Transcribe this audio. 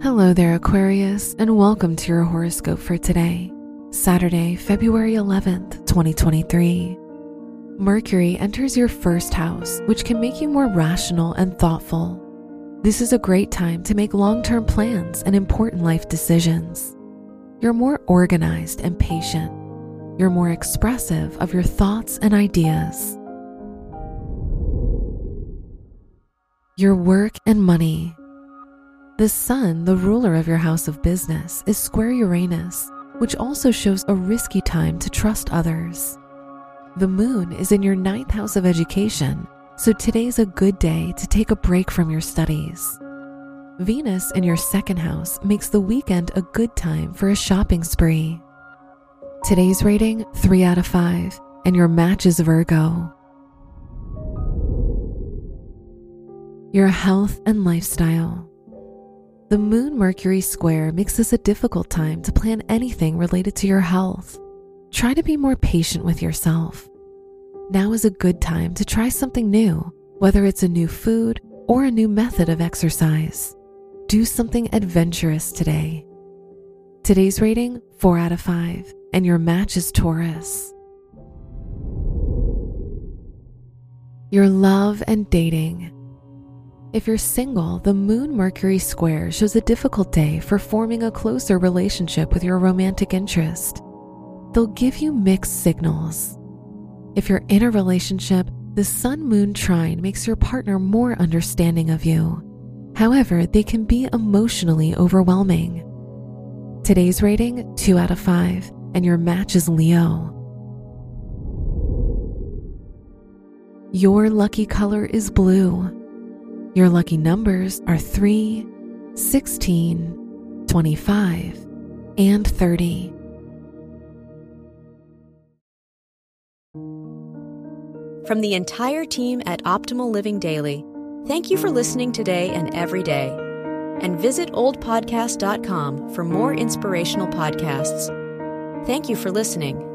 Hello there, Aquarius, and welcome to your horoscope for today, Saturday, February 11th, 2023. Mercury enters your first house, which can make you more rational and thoughtful. This is a great time to make long-term plans and important life decisions. You're more organized and patient. You're more expressive of your thoughts and ideas. Your work and money. The sun, the ruler of your house of business, is square Uranus, which also shows a risky time to trust others. The moon is in your ninth house of education, so today's a good day to take a break from your studies. Venus in your second house makes the weekend a good time for a shopping spree. Today's rating, 3 out of 5, and your match is Virgo. Your health and lifestyle. The Moon-Mercury square makes this a difficult time to plan anything related to your health. Try to be more patient with yourself. Now is a good time to try something new, whether it's a new food or a new method of exercise. Do something adventurous today. Today's rating, 4 out of 5, and your match is Taurus. Your love and dating. If you're single, the Moon-Mercury square shows a difficult day for forming a closer relationship with your romantic interest. They'll give you mixed signals. If you're in a relationship, the Sun-Moon trine makes your partner more understanding of you. However, they can be emotionally overwhelming. Today's rating, 2 out of 5, and your match is Leo. Your lucky color is blue. Your lucky numbers are 3, 16, 25, and 30. From the entire team at Optimal Living Daily, thank you for listening today and every day. And visit oldpodcast.com for more inspirational podcasts. Thank you for listening.